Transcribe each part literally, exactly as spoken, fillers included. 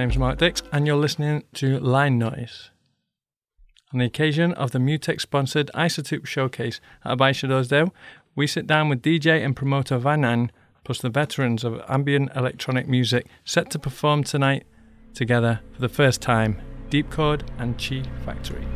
name's Mark Dix, and you're listening to Line Noise. On the occasion of the Mutech-sponsored Isotope Showcase at Abay Shadowsdale, we sit down with D J and promoter Van Anh, plus the veterans of ambient electronic music set to perform tonight together for the first time, Deepchord and Chi Factory.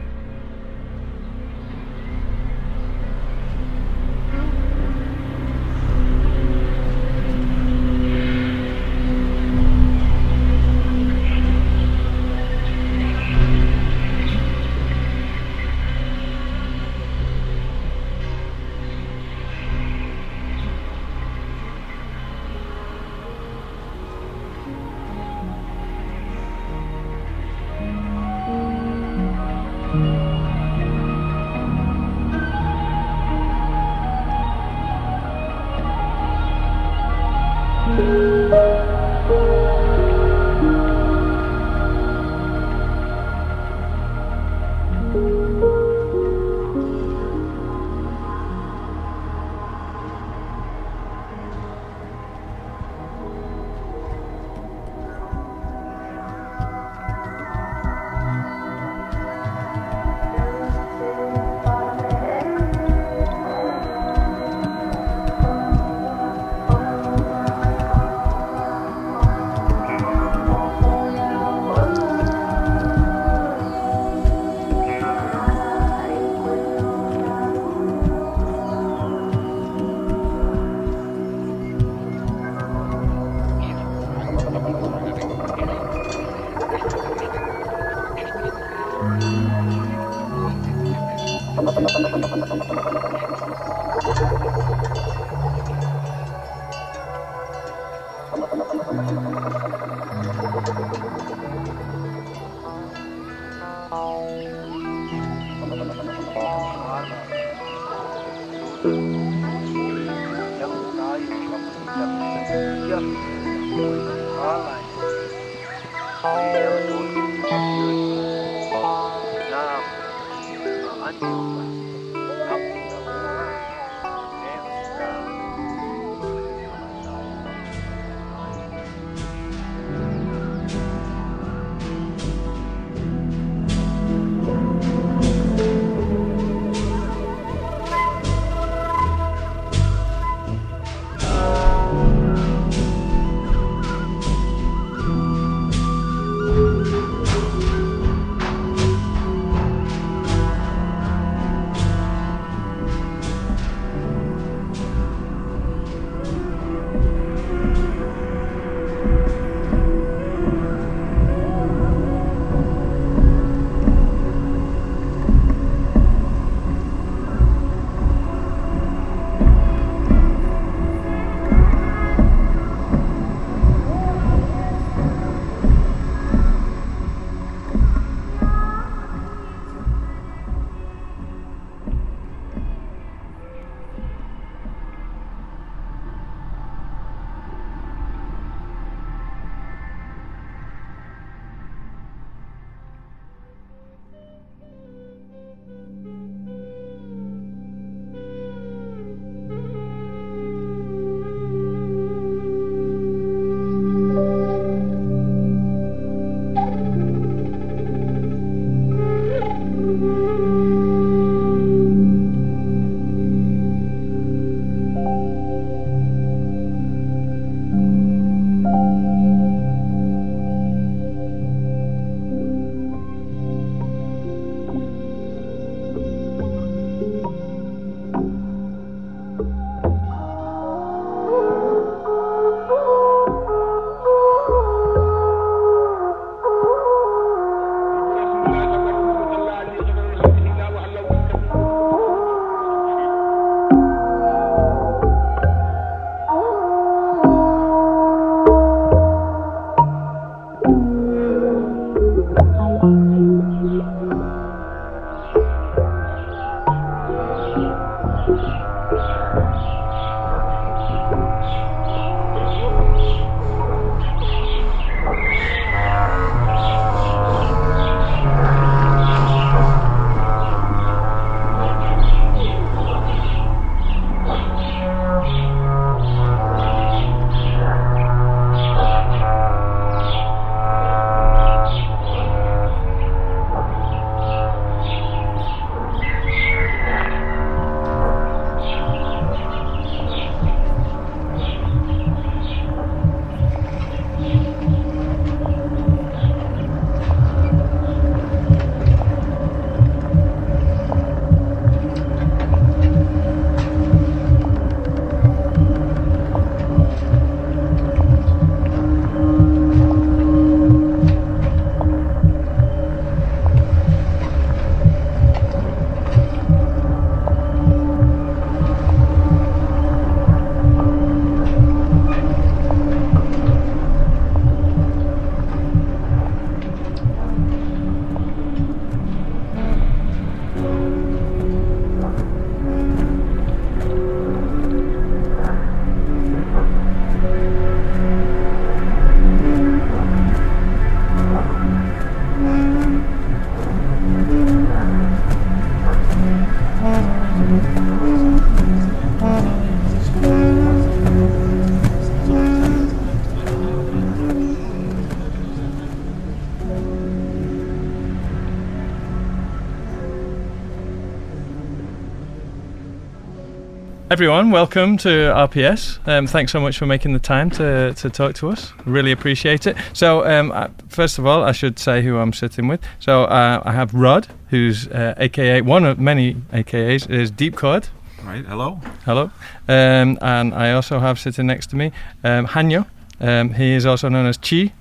everyone, welcome to R P S. Um, thanks so much for making the time to, to talk to us. Really appreciate it. So, um, I, first of all, I should say who I'm sitting with. So, uh, I have Rod, who's uh, A K A one of many A K As is Deepchord. Right. Hello. Hello. Um, and I also have sitting next to me um, Hanyo. Um, he is also known as Chi,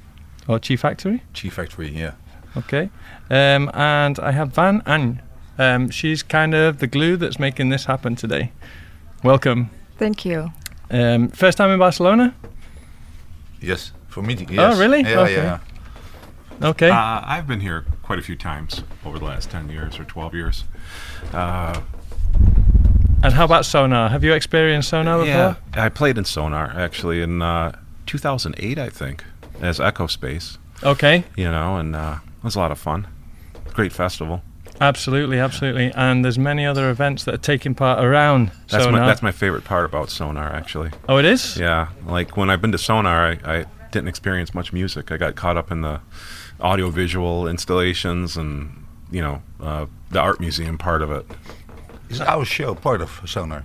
or Chi Factory. Chi Factory. Yeah. Okay. Um, and I have Van Anh. Um, she's kind of the glue that's making this happen today. Welcome. Thank you. Um, first time in Barcelona? Yes, for me. Yes. Oh, really? Yeah, okay. yeah. Okay. Uh, I've been here quite a few times over the last ten years or twelve years. Uh, and how about Sonar? Have you experienced Sonar yeah, before? Yeah, I played in Sonar, actually, in uh, two thousand eight, I think, as Echo Space. Okay. You know, and uh, it was a lot of fun. Great festival. Absolutely, absolutely. And there's many other events that are taking part around that's Sonar. My, that's my favorite part about Sonar, actually. Oh, it is? Yeah. Like, when I've been to Sonar, I, I didn't experience much music. I got caught up in the audio-visual installations and, you know, uh, the art museum part of it. Is our show part of Sonar?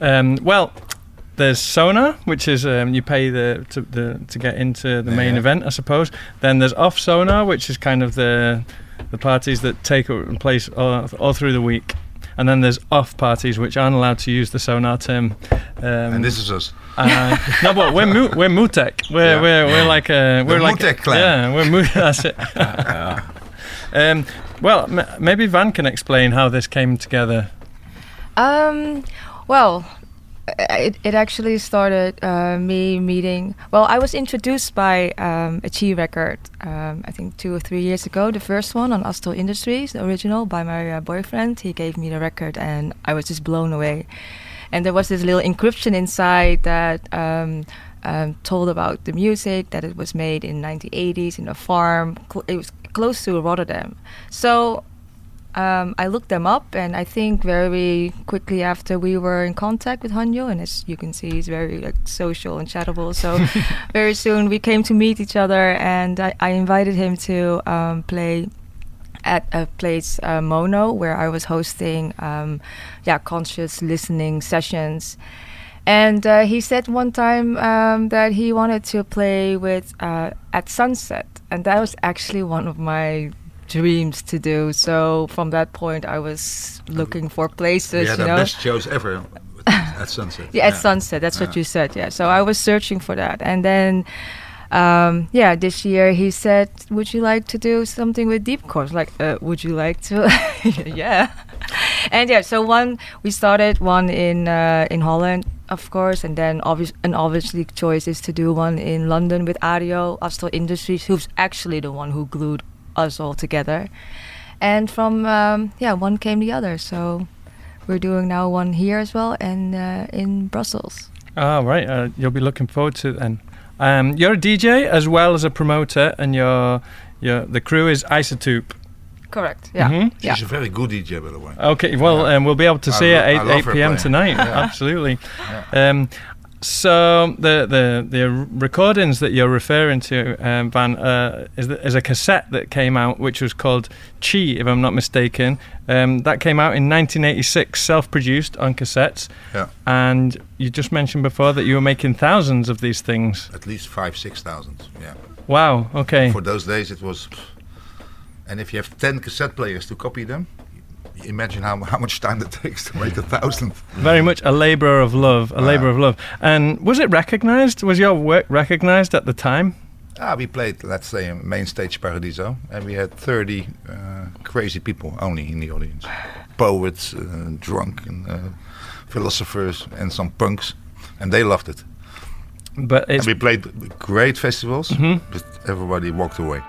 Um, well... There's Sonar, which is um, you pay the to, the to get into the yeah. main event, I suppose. Then there's Off Sonar, which is kind of the the parties that take place all, all through the week. And then there's off parties, which aren't allowed to use the Sonar term. Um, and this is us. Uh, no, but we're mu- we're Mutech. We're yeah. we're we're yeah. like a we're the like Mutech clan. Yeah, we're Mutech. That's it. yeah. um, well, m- maybe Van can explain how this came together. Um. Well. It, it actually started uh, me meeting. Well, I was introduced by um, a Chi record, um, I think two or three years ago. The first one on Astral Industries, the original, by my uh, boyfriend. He gave me the record, and I was just blown away. And there was this little encryption inside that um, um, told about the music, that it was made in the nineteen eighties in a farm. Cl- it was close to Rotterdam. So. Um, I looked them up, and I think very quickly after we were in contact with Hanyo, and as you can see, he's very like, social and chattable. So very soon we came to meet each other, and I, I invited him to um, play at a place, uh, Mono, where I was hosting um, yeah, conscious listening sessions. And uh, he said one time um, that he wanted to play with uh, At Sunset, and that was actually one of my dreams to do. So from that point I was looking for places, yeah, you know. Yeah, the best shows ever at Sunset. yeah, at yeah. Sunset, that's yeah. what you said, yeah. So I was searching for that. And then, um, yeah, this year he said, would you like to do something with Deepchord? Like, uh, would you like to? yeah. And yeah, so one, we started one in uh, in Holland, of course, and then obvi- an obviously choice is to do one in London with Ario, Astral Industries, who's actually the one who glued us all together, and from um, yeah one came the other. So we're doing now one here as well, and uh, in Brussels. Ah, oh, right. Uh, you'll be looking forward to it then. Um, you're a D J as well as a promoter, and your your the crew is Isotope. Correct. Yeah. Mm-hmm. She's yeah. a very good D J, by the way. Okay. Well, yeah. um, we'll be able to I see her lo- at eight p.m. tonight. yeah. Absolutely. Yeah. Um, So the, the the recordings that you're referring to, um, Van, uh, is, the, is a cassette that came out, which was called Chi, if I'm not mistaken. Um, that came out in nineteen eighty-six, self-produced on cassettes. Yeah. And you just mentioned before that you were making thousands of these things. At least five, six thousand. Yeah. Wow. Okay. For those days, it was. And if you have ten cassette players to copy them. Imagine how how much time it takes to make a thousand. Very much a labour of love, a yeah. labour of love. And was it recognised? Was your work recognised at the time? Ah, we played, let's say, a main stage Paradiso, and we had thirty uh, crazy people only in the audience, poets, uh, drunk, and, uh, philosophers, and some punks, and they loved it. But it's and we played great festivals, mm-hmm. but everybody walked away.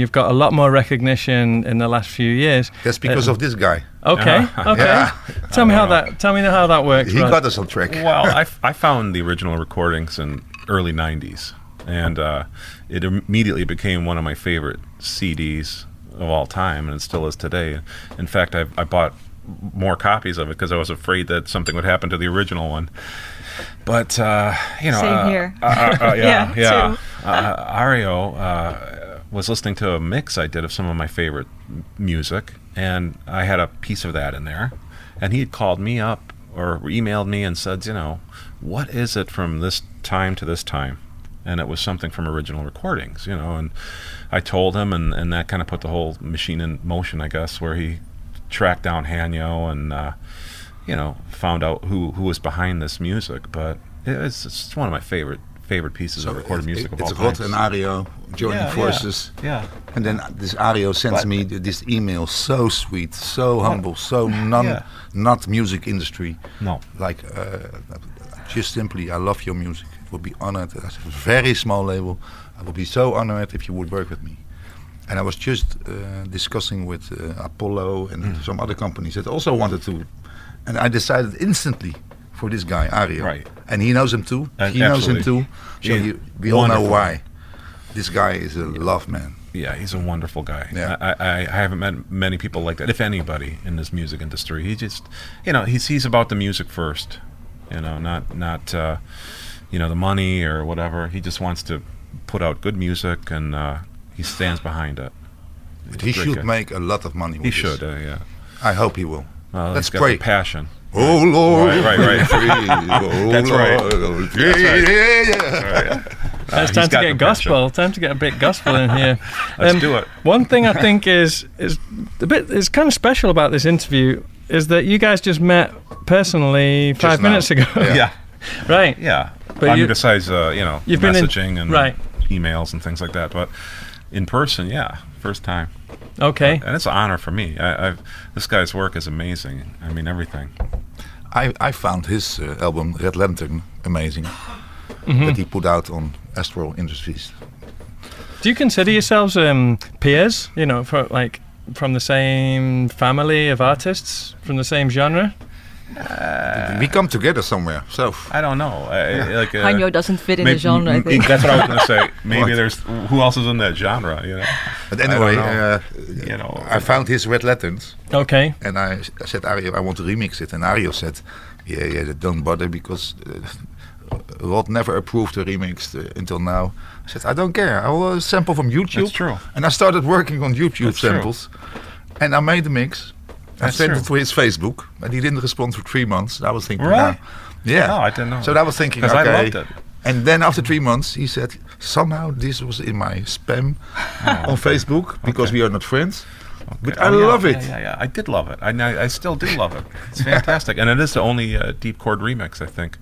and you've got a lot more recognition in the last few years. That's because uh, of this guy. Okay, uh-huh. okay. Yeah. Tell me how know. that. Tell me how that works. He Rod. got us on track. Well, I, f- I found the original recordings in early nineties, and uh, it immediately became one of my favorite C Ds of all time, and it still is today. In fact, I, I bought more copies of it because I was afraid that something would happen to the original one. But, uh, you know, Same uh, here. Uh, uh, uh, yeah, yeah. yeah. Uh, Ario uh, was listening to a mix I did of some of my favorite music, and I had a piece of that in there. And he had called me up or emailed me and said, you know, what is it from this time to this time? And it was something from original recordings, you know. And I told him, and, and that kind of put the whole machine in motion, I guess, where he tracked down Hanyo and, uh, you know, found out who, who was behind this music. But it's, it's one of my favorite favorite pieces so of recorded it, music it, of all time. It's Rod and Ario joining yeah, forces. Yeah, yeah. And then this Ario sends but, me this email, so sweet, so humble, so non, yeah. not music industry. No. Like, uh, just simply, I love your music. Would be honored. That's a very small label. I would be so honored if you would work with me. And I was just uh, discussing with uh, Apollo and mm. some other companies that also wanted to. And I decided instantly for this guy, Ario. Right. And he knows him too. And he absolutely. knows him too. So he, we wonderful. all know why. This guy is a yeah. love man. Yeah, he's a wonderful guy. Yeah. I, I, I haven't met many people like that, if anybody, in this music industry. He just, you know, he's he's about the music first. You know, not not. Uh, you know, the money or whatever. He just wants to put out good music, and uh, he stands behind it. But he should guy. make a lot of money with He should, uh, yeah. I hope he will. Well, Let's pray. Passion. Oh, right. Lord. Right, right, right. oh That's right. Lord. Yeah, yeah, yeah. It's time to get gospel. Passion. Time to get a bit gospel in here. Let's um, do it. One thing I think is is a bit is kind of special about this interview is that you guys just met personally five just minutes now. ago. Yeah. yeah. Right. Yeah. But I mean, besides, uh, you know, messaging in, and right. emails and things like that. But in person, yeah, first time. Okay. Uh, and it's an honor for me. I, I've, this guy's work is amazing. I mean, everything. I, I found his uh, album, Red Lantern, amazing. Mm-hmm. That he put out on Astral Industries. Do you consider yourselves um, peers, you know, for, like from the same family of artists, from the same genre? Uh, we come together somewhere, so I don't know. I, yeah. like, uh, Hanyo doesn't fit in maybe, the genre. I think. That's what I was going to say. Maybe there's who else is in that genre, you know. But anyway, I, uh, you know, I found his Red Lanterns. Okay. And I, I said, Ario, I want to remix it, and Ario said, Yeah, yeah, don't bother because uh, Rod never approved the remix uh, until now. I said, I don't care. I'll uh, sample from YouTube. That's true. And I started working on YouTube that's samples, true. and I made the mix. I sent true. it to his Facebook, and he didn't respond for three months. And I was thinking, really? no. yeah, no, I didn't know. So I was thinking, okay. I loved it. And then after three months, he said, somehow this was in my spam oh, on okay. Facebook because okay. we are not friends. Okay. But oh, I yeah, love it. Yeah, yeah, yeah, I did love it. I, I still do love it. It's fantastic, and it is the only uh, Deepchord remix, I think.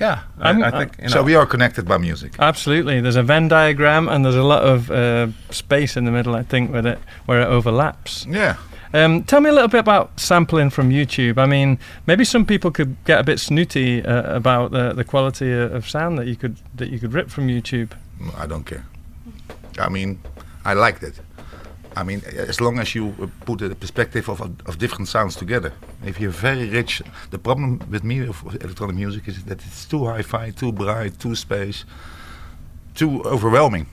Yeah, I, I think. You know. So we are connected by music. Absolutely. There's a Venn diagram, and there's a lot of uh, space in the middle, I think, with it where it overlaps. Yeah. Um, tell me a little bit about sampling from YouTube. I mean, maybe some people could get a bit snooty uh, about the, the quality of sound that you could that you could rip from YouTube. I don't care. I mean, I like that. I mean, as long as you put the perspective of of different sounds together. If you're very rich, the problem with me of electronic music is that it's too hi-fi, too bright, too space, too overwhelming,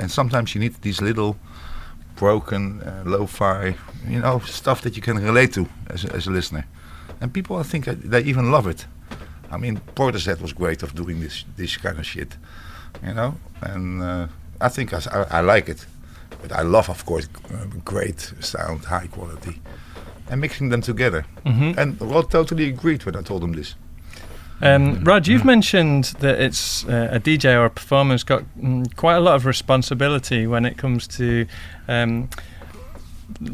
and sometimes you need these little. Broken, uh, lo-fi, you know, stuff that you can relate to as a, as a listener. And people, I think, uh, they even love it. I mean, Portishead was great of doing this this kind of shit, you know. And uh, I think I, I like it. But I love, of course, uh, great sound, high quality. And mixing them together. Mm-hmm. And Rod totally agreed when I told him this. Um, Rod, you've mentioned that it's uh, a D J or a performer's got mm, quite a lot of responsibility when it comes to um,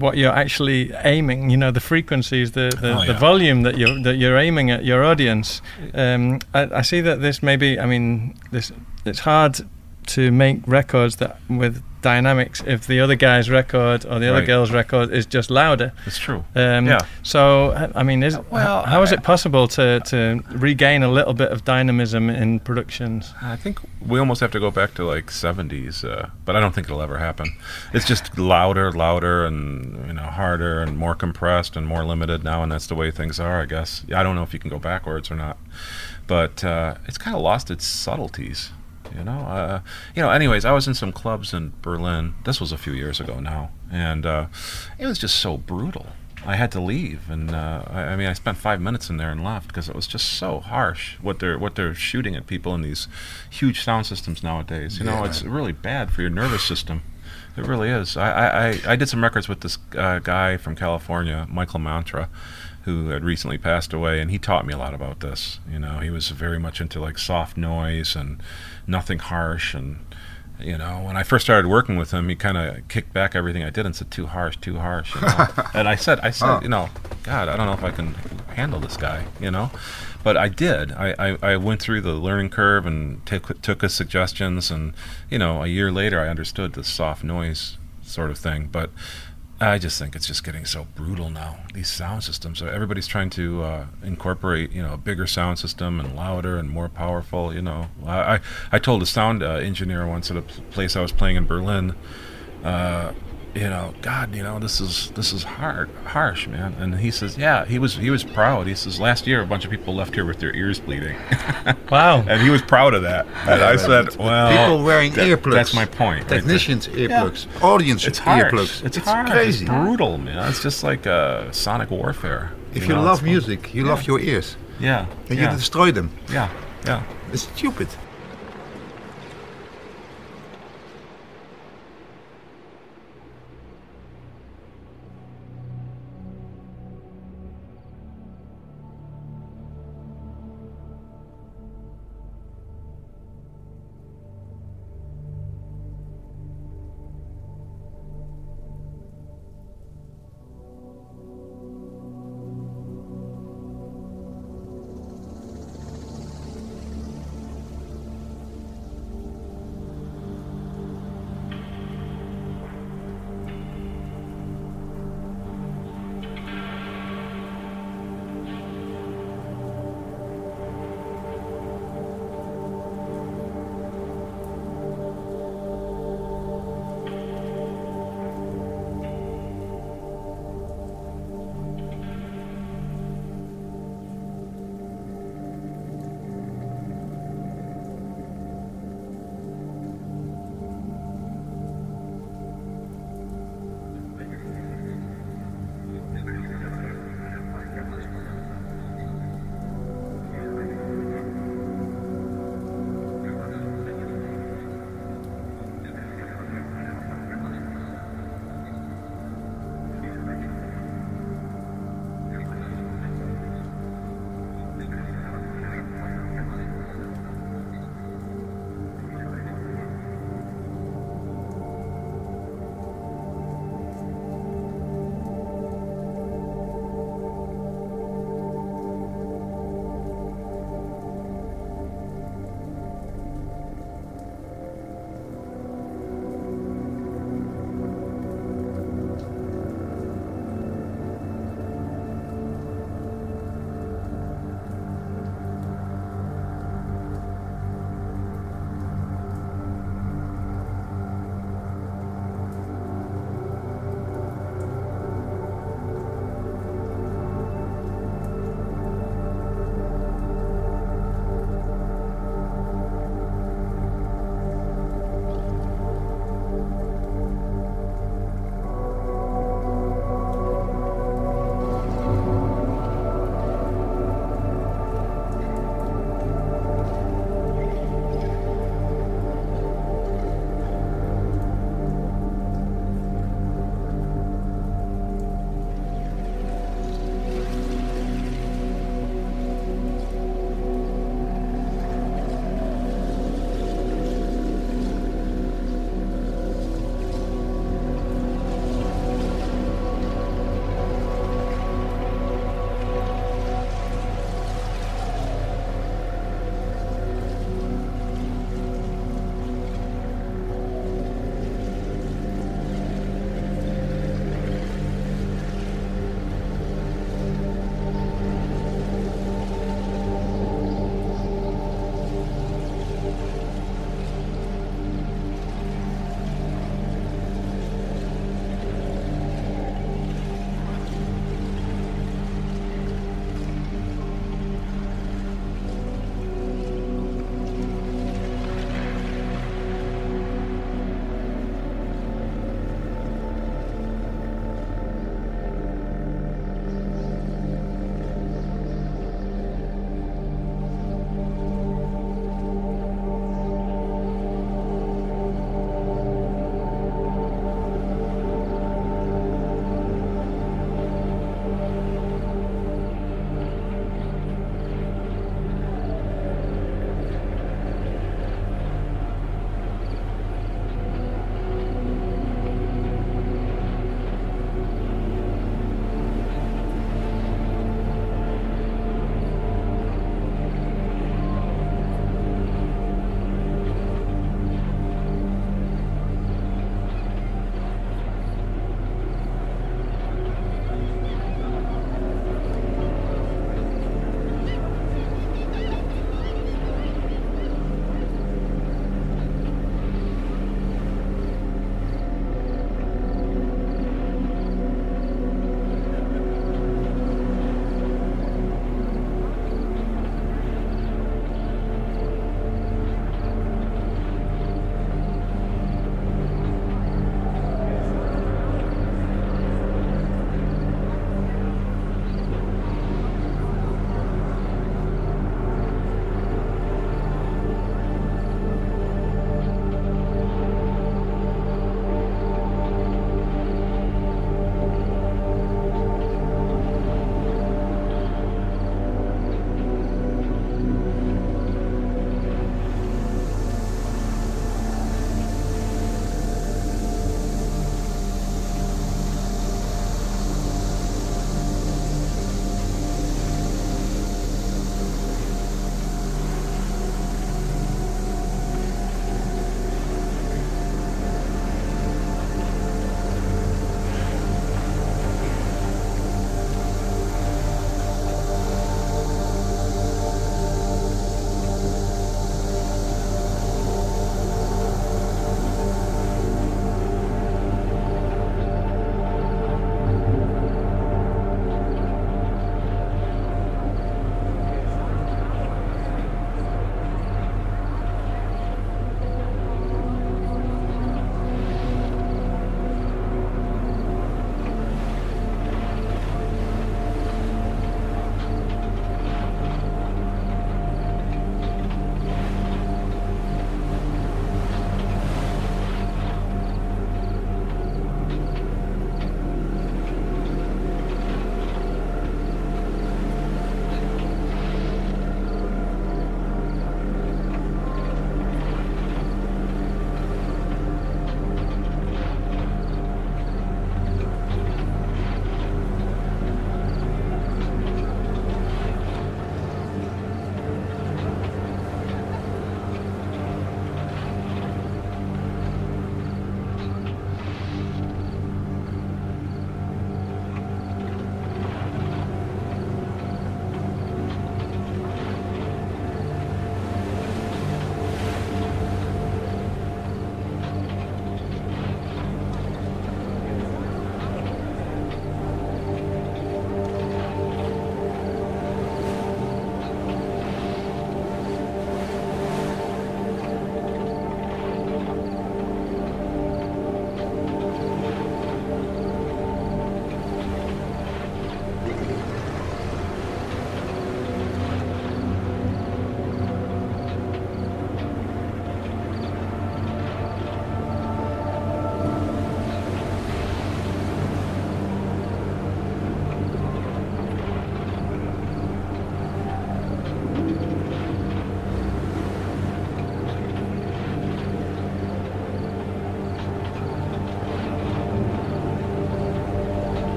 what you're actually aiming. You know, the frequencies, the, the, oh, yeah. the volume that you're that you're aiming at your audience. Um, I, I see that this maybe. I mean, this it's hard to make records that with dynamics if the other guy's record or the other right. girl's record is just louder. That's true. Um, yeah. So, I mean, is, well, how is it possible to, to regain a little bit of dynamism in productions? I think we almost have to go back to, like, seventies, uh, but I don't think it'll ever happen. It's just louder, louder, and, you know, harder and more compressed and more limited now, and that's the way things are, I guess. I don't know if you can go backwards or not, but uh, it's kind of lost its subtleties. You know, uh, you know. Anyways, I was in some clubs in Berlin. This was a few years ago now, and uh, it was just so brutal. I had to leave, and uh, I, I mean, I spent five minutes in there and left because it was just so harsh what they're what they're shooting at people in these huge sound systems nowadays. You yeah. know, it's really bad for your nervous system. It really is. I I, I did some records with this uh, guy from California, Michael Mantra, who had recently passed away, and he taught me a lot about this. You know, he was very much into like soft noise and nothing harsh, and you know, when I first started working with him, he kind of kicked back everything I did and said, too harsh, too harsh, you know? And I said, I said, oh. you know, God, I don't know if I can handle this guy, you know, but I did. I, I, I went through the learning curve and t- took his suggestions, and, you know, a year later, I understood the soft noise sort of thing, but I just think it's just getting so brutal now. These sound systems, everybody's trying to uh, incorporate, you know, a bigger sound system and louder and more powerful, you know. I I, I told a sound uh, engineer once at a p- place I was playing in Berlin, uh, you know, God, you know, this is this is hard, harsh, man. And he says, yeah, he was he was proud. He says, last year a bunch of people left here with their ears bleeding. Wow. And he was proud of that. And yeah, I said, well, people wearing that, earplugs. That's my point. Technicians right earplugs. Yeah. Audience it's earplugs. It's, it's harsh. Crazy. It's brutal, man. It's just like uh, sonic warfare. If you, you know, love music, you yeah. love your ears. Yeah. And yeah. you destroy them. Yeah. Yeah. It's stupid.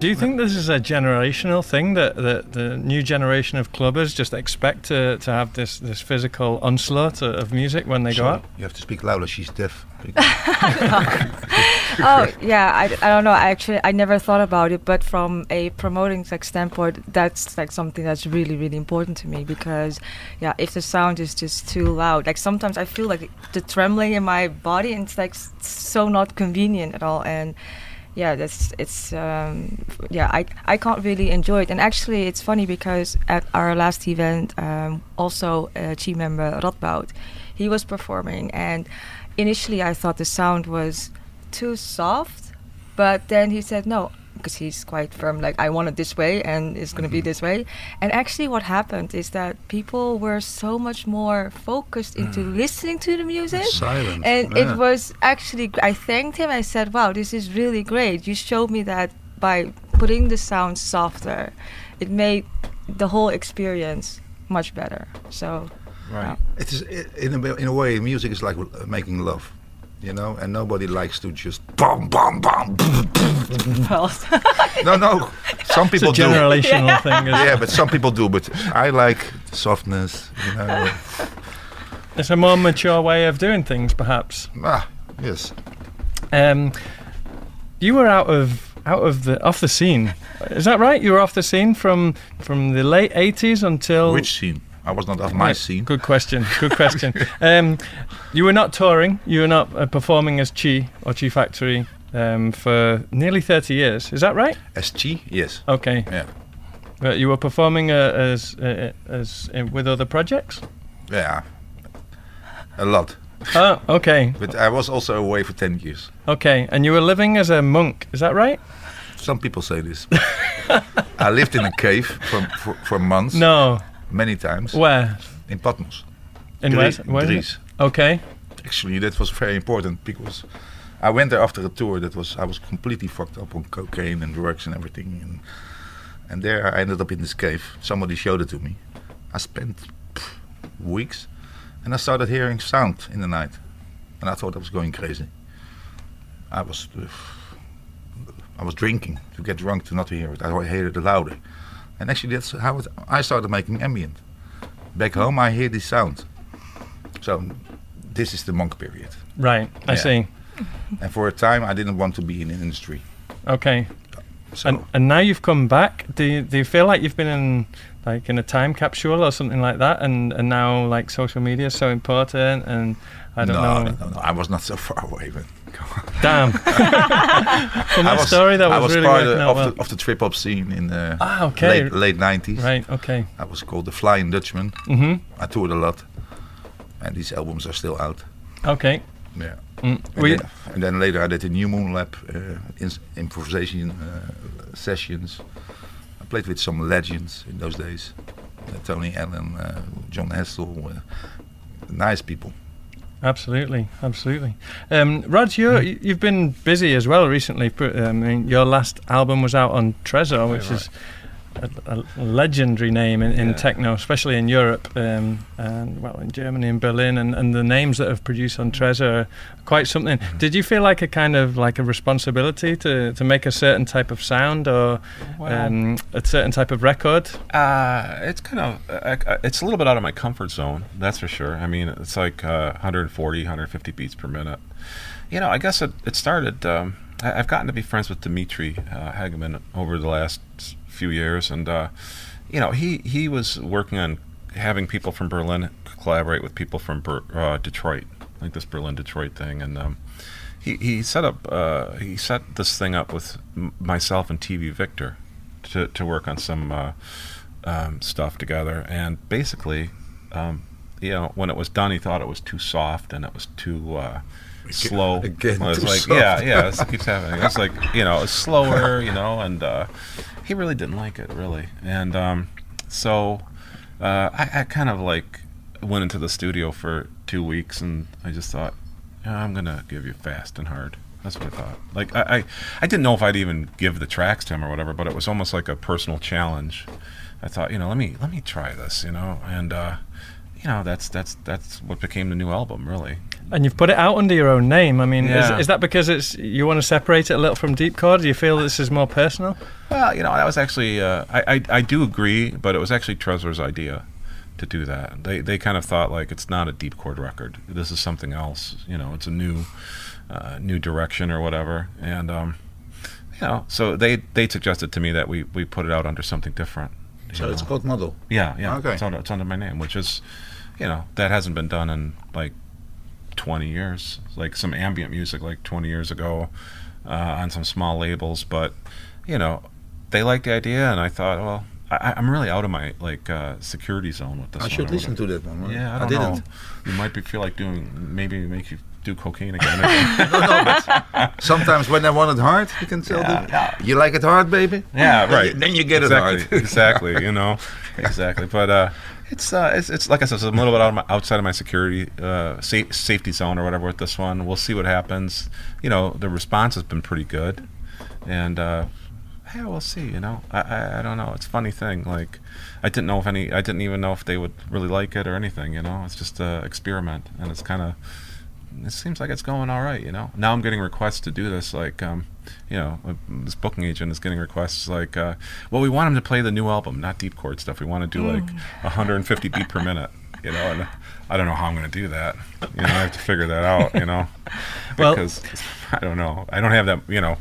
Do you think this is a generational thing, that, that the new generation of clubbers just expect to, to have this, this physical onslaught of music when they Sorry, go out? You have to speak louder, she's deaf. oh, yeah, I, I don't know. I actually, I never thought about it, but from a promoting like, standpoint, that's like something that's really, really important to me because, yeah, if the sound is just too loud, like sometimes I feel like the trembling in my body and it's like so not convenient at all. And yeah, that's it's um, yeah. I I can't really enjoy it, and actually it's funny because at our last event, um, also a Chi member Rod, he was performing, and initially I thought the sound was too soft, but then he said no, because he's quite firm. Like I want it this way, and it's gonna mm-hmm. be this way. And actually, what happened is that people were so much more focused mm. into listening to the music. Silent. And yeah. it was actually. I thanked him. I said, "Wow, this is really great. You showed me that by putting the sound softer, it made the whole experience much better." So, right. Yeah. It is in a, in a way, music is like making love. You know, and nobody likes to just bam, bam, bam. no, no. Some people do. It's a generational do. thing. Yeah, but some people do. But I like softness. You know, it's a more mature way of doing things, perhaps. Ah, yes. Um, you were out of out of the off the scene. Is that right? You were off the scene from from the late eighties until which scene? I was not off my scene. Good question. Good question. um, you were not touring. You were not uh, performing as Chi or Chi Factory um, for nearly thirty years. Is that right? As Chi, yes. Okay. Yeah. But you were performing uh, as uh, as uh, with other projects. Yeah. A lot. Oh, okay. But I was also away for ten years. Okay, and you were living as a monk. Is that right? Some people say this. I lived in a cave for for, for months. No. Many times. Where? In Patmos. In Gre- where? Greece. Okay. Actually, that was very important because I went there after a tour. That was I was completely fucked up on cocaine and drugs and everything, and and there I ended up in this cave. Somebody showed it to me. I spent pff, weeks, and I started hearing sound in the night, and I thought I was going crazy. I was uh, I was drinking to get drunk to not hear it. I hated it louder. And actually, that's how it, I started making ambient. Back home, I hear this sound. So, this is the monk period. Right, I yeah. see. And for a time, I didn't want to be in the industry. Okay. So and, and now you've come back. Do you, do you feel like you've been in like in a time capsule or something like that? And, and now, like social media is so important. And I don't no, know. No, no, no. I was not so far away, but. Damn! For my I was, story, that was, was really part of, out well. the, of the trip hop scene in the ah, okay. late, late nineties. Right. Okay. I was called the Flying Dutchman. Mm-hmm. I toured a lot, and these albums are still out. Okay. Yeah. Mm. And, we then, and then later, I did the New Moon Lab uh, ins- improvisation uh, sessions. I played with some legends in those days: uh, Tony Allen, uh, John Hassell, uh, nice people. Absolutely, absolutely. Um, Rod, you're, you've been busy as well recently. I mean, your last album was out on Tresor, which yeah, right. is a, a legendary name in, in yeah. techno, especially in Europe, um, and well, in Germany and Berlin, and, and the names that have produced on Tresor are quite something. Mm-hmm. Did you feel like a kind of like a responsibility to, to make a certain type of sound or well, um, a certain type of record? Uh, it's kind of uh, it's a little bit out of my comfort zone, that's for sure. I mean, it's like uh, one forty, one fifty beats per minute. You know, I guess it, it started. Um, I, I've gotten to be friends with Dimitri uh, Hageman over the last few years, and uh, you know, he he was working on having people from Berlin collaborate with people from Ber- uh, Detroit, like this Berlin Detroit thing, and um, he he set up uh, he set this thing up with m- myself and T V Victor to to work on some uh, um, stuff together, and basically, um, you know, when it was done, he thought it was too soft and it was too. Uh, Slow. Again, well, it's like, soft. yeah, yeah, it keeps happening. It's like, you know, it's slower, you know, and uh, he really didn't like it, really. And um, so uh, I, I kind of like went into the studio for two weeks and I just thought, oh, I'm going to give you fast and hard. That's what I thought. Like, I, I, I didn't know if I'd even give the tracks to him or whatever, but it was almost like a personal challenge. I thought, you know, let me let me try this, you know, and, uh, you know, that's that's that's what became the new album, really. And you've put it out under your own name. I mean, yeah. is, is that because it's you want to separate it a little from Deepchord? Do you feel this is more personal? Well, you know, that was actually uh, I, I I do agree, but it was actually Tresor's idea to do that. They they kind of thought like it's not a Deepchord record. This is something else. You know, it's a new uh, new direction or whatever. And um, you know, so they they suggested to me that we, we put it out under something different. So know? It's called Model. Yeah, yeah. Okay. It's under, it's under my name, which is, you know, that hasn't been done in like twenty years, like some ambient music like twenty years ago uh, on some small labels, but you know, they liked the idea, and I thought, well, I, I'm really out of my like uh, security zone with this I one. I should listen to that one. Right? Yeah, I, don't I didn't. Know. You might be, feel like doing maybe make you do cocaine again. I don't know, but sometimes when I want it hard, you can tell yeah, them, yeah. you like it hard, baby. Yeah, right. Then you get exactly, it hard. Exactly. You know, exactly. But. uh It's, uh, it's it's like I said, it's a little bit out of my, outside of my security uh, sa- safety zone or whatever with this one. We'll see what happens. You know, the response has been pretty good, and uh, yeah, we'll see. You know, I, I I don't know. It's a funny thing. Like, I didn't know if any, I didn't even know if they would really like it or anything. You know, it's just an experiment, and it's kind of. It seems like it's going all right, you know. Now I'm getting requests to do this, like, um, you know, this booking agent is getting requests like, uh, well, we want him to play the new album, not Deepchord stuff. We want to do, mm. like, one hundred fifty beat per minute, you know. And I don't know how I'm going to do that. You know, I have to figure that out, you know. Because, well, I don't know. I don't have that, you know.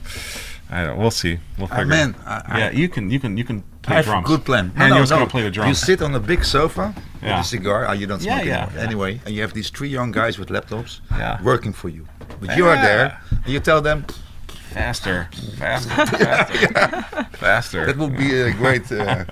I don't, we'll see. We'll figure uh, man, it out. Yeah, I, you can, you can, you can. Play drums. Good plan. No, no, no. Play the drums. You sit on a big sofa yeah. with a cigar. Oh, you don't smoke yeah, yeah, anymore. Yeah. Anyway, and you have these three young guys with laptops yeah. working for you. But yeah. you are there, and you tell them... Faster, faster, faster, yeah. faster. That would be a great... Uh,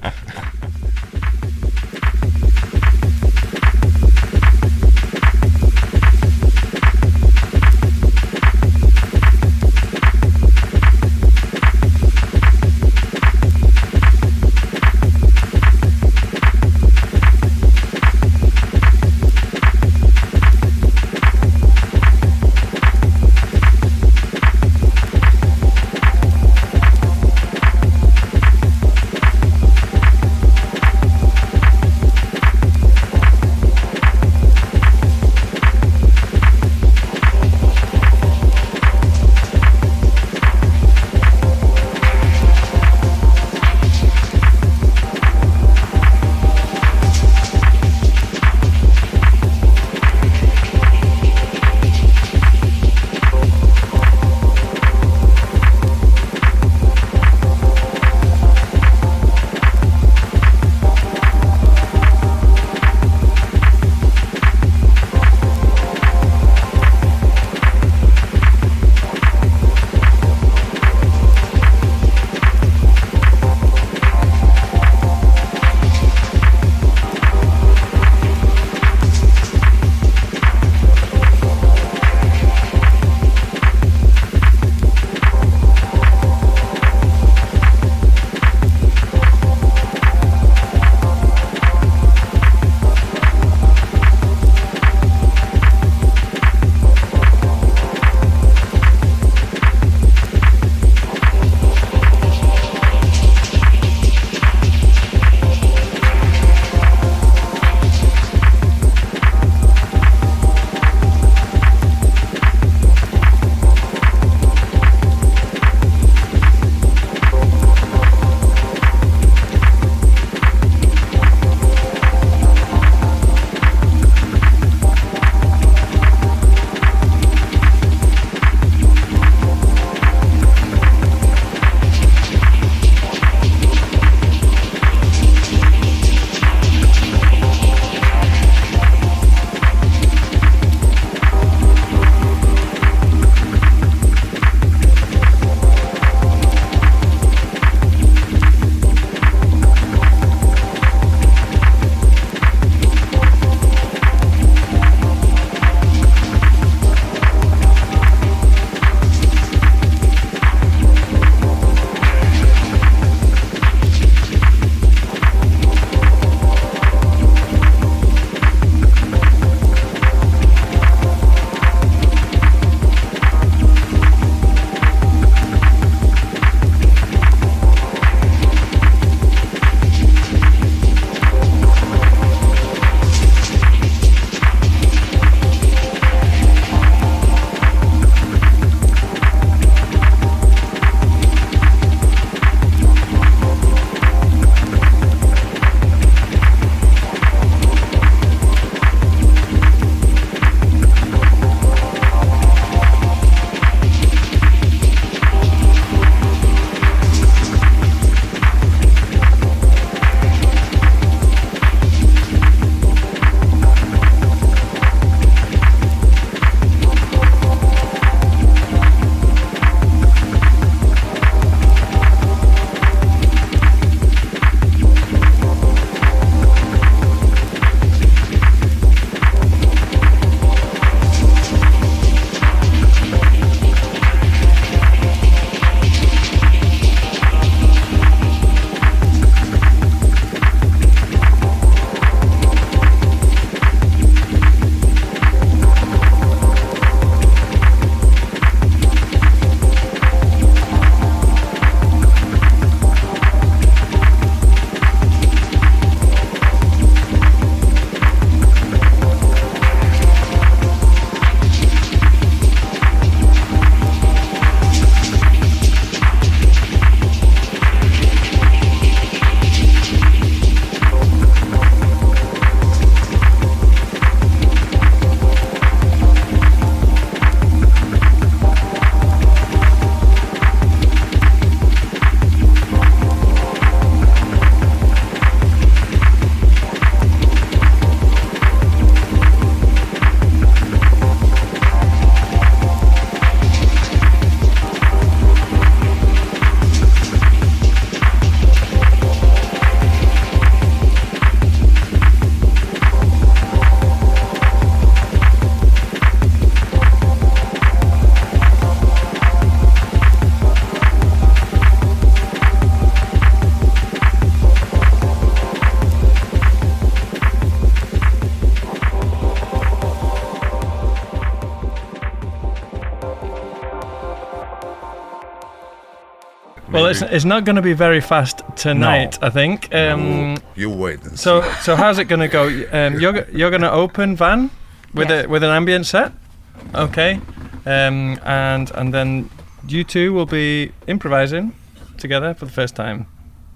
Maybe. Well, it's it's not going to be very fast tonight, no. I think. Um, no. You wait. And so see. so how's it going to go? Um, you're you're going to open, Van, with yes. a with an ambient set, okay, um, and and then you two will be improvising together for the first time.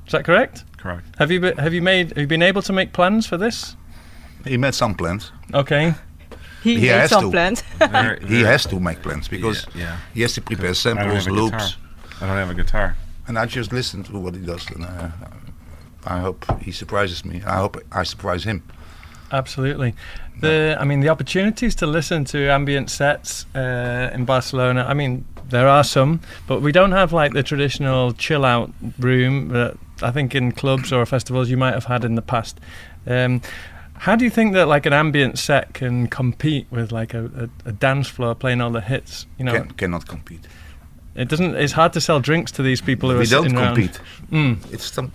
Is that correct? Correct. Have you been, have you made have you been able to make plans for this? He made some plans. Okay. He, he has some to. Plans. There, there. He has to make plans because yeah, yeah. he has to prepare samples, loops. Guitar. I don't have a guitar. And I just listen to what he does, and I, I hope he surprises me. I hope I surprise him. Absolutely. The I mean, the opportunities to listen to ambient sets uh, in Barcelona, I mean, there are some, but we don't have like the traditional chill-out room that I think in clubs or festivals you might have had in the past. Um, How do you think that like an ambient set can compete with like a, a, a dance floor playing all the hits? You know, can, cannot compete. It doesn't. It's hard to sell drinks to these people who we are sitting around. We don't compete. Mm. It's some.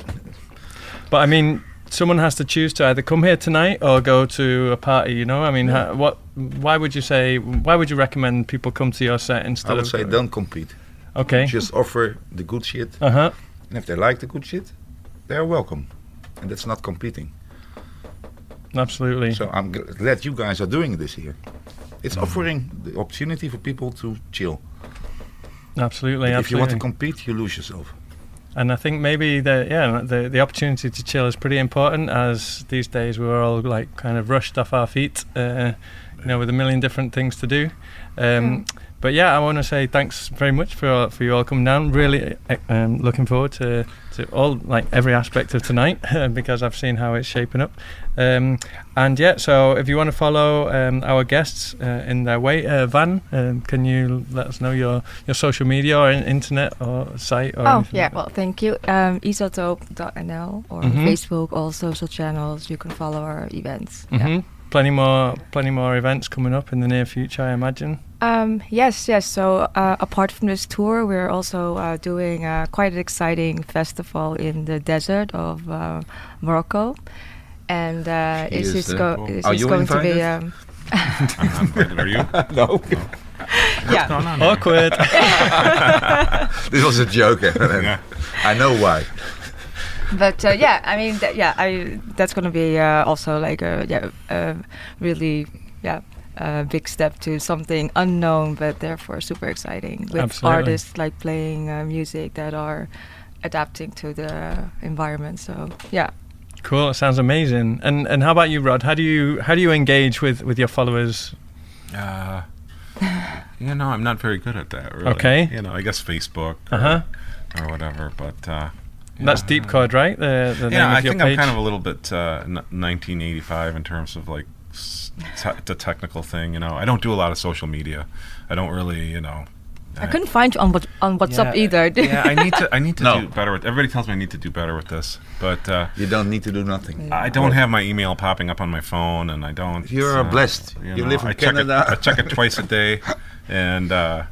But I mean, someone has to choose to either come here tonight or go to a party. You know, I mean, yeah. how, what? Why would you say? Why would you recommend people come to your set instead? I would of say don't compete. Okay. Just offer the good shit. Uh huh. And if they like the good shit, they are welcome, and that's not competing. Absolutely. So I'm glad you guys are doing this here. It's offering the opportunity for people to chill. Absolutely. But if absolutely. you want to compete, you lose yourself. And I think maybe the yeah the the opportunity to chill is pretty important, as these days we're all like kind of rushed off our feet, uh, you know, with a million different things to do. Um, mm. But yeah, I want to say thanks very much for for you all coming down. Really um, looking forward to. To all like every aspect of tonight because I've seen how it's shaping up, um, and yeah. So if you want to follow um, our guests uh, in their way, uh, Van, um, can you let us know your, your social media or internet or site? Or oh yeah, like well thank you. Um, isotope dot n l or mm-hmm. Facebook, all social channels. You can follow our events. Mm-hmm. Yeah. Plenty more, plenty more events coming up in the near future, I imagine. Um, yes, yes. So uh, apart from this tour, we're also uh, doing uh, quite an exciting festival in the desert of uh, Morocco, and uh, it's, is, it's, go- it's, it's going invited? to be. Um, I'm not invited. Are you? No. no. Yeah. No, no, no. Awkward. This was a joke, Evelyn. Yeah. I know why. But uh, yeah, I mean, th- yeah, I that's going to be uh, also like a yeah, uh, really yeah, a big step to something unknown, but therefore super exciting with Absolutely. artists like playing uh, music that are adapting to the environment. So yeah, cool. It sounds amazing. And and how about you, Rod? How do you how do you engage with, with your followers? Uh, you know, I'm not very good at that. Really. Okay. You know, I guess Facebook or, uh-huh. or whatever, but. Uh, Yeah. That's Deepchord, right? The, the yeah, name of I your think page? I'm kind of a little bit uh, n- nineteen eighty-five in terms of like te- the technical thing. You know, I don't do a lot of social media. I don't really, you know. I, I couldn't find you on what, on WhatsApp yeah, either. yeah, I need to. I need to no. do better with. Everybody tells me I need to do better with this, but uh, you don't need to do nothing. I don't have my email popping up on my phone, and I don't. You're uh, blessed. You, you know, live in I Canada. Check it, I check it twice a day, and uh,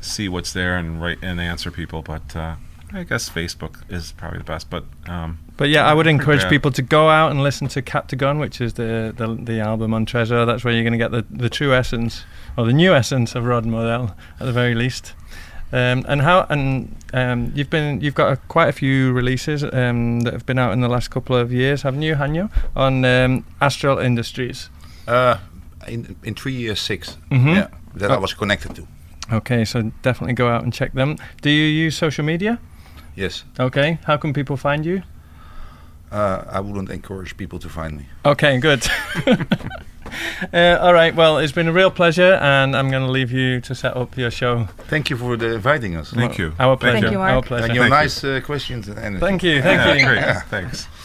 see what's there and write and answer people, but. Uh, I guess Facebook is probably the best, but um, but yeah, I would encourage bad. people to go out and listen to Captagon, which is the, the the album on Tresor. That's where you're going to get the, the true essence or the new essence of Rod Modell at the very least. Um, and how and um, you've been you've got a, quite a few releases um, that have been out in the last couple of years, haven't you, Hanyo? On um, Astral Industries. Uh, in in three years six. Mm-hmm. Yeah, that oh. I was connected to. Okay, so definitely go out and check them. Do you use social media? Yes. Okay. How can people find you? Uh, I wouldn't encourage people to find me. Okay, good. uh, all right. Well, it's been a real pleasure, and I'm going to leave you to set up your show. Thank you for the inviting us. Thank well, you. Our pleasure. Thank you, Mark. Our pleasure. Thank you. Thank you. Nice uh, questions and energy. Thank you. Thank yeah, you. Great. Yeah. Thanks.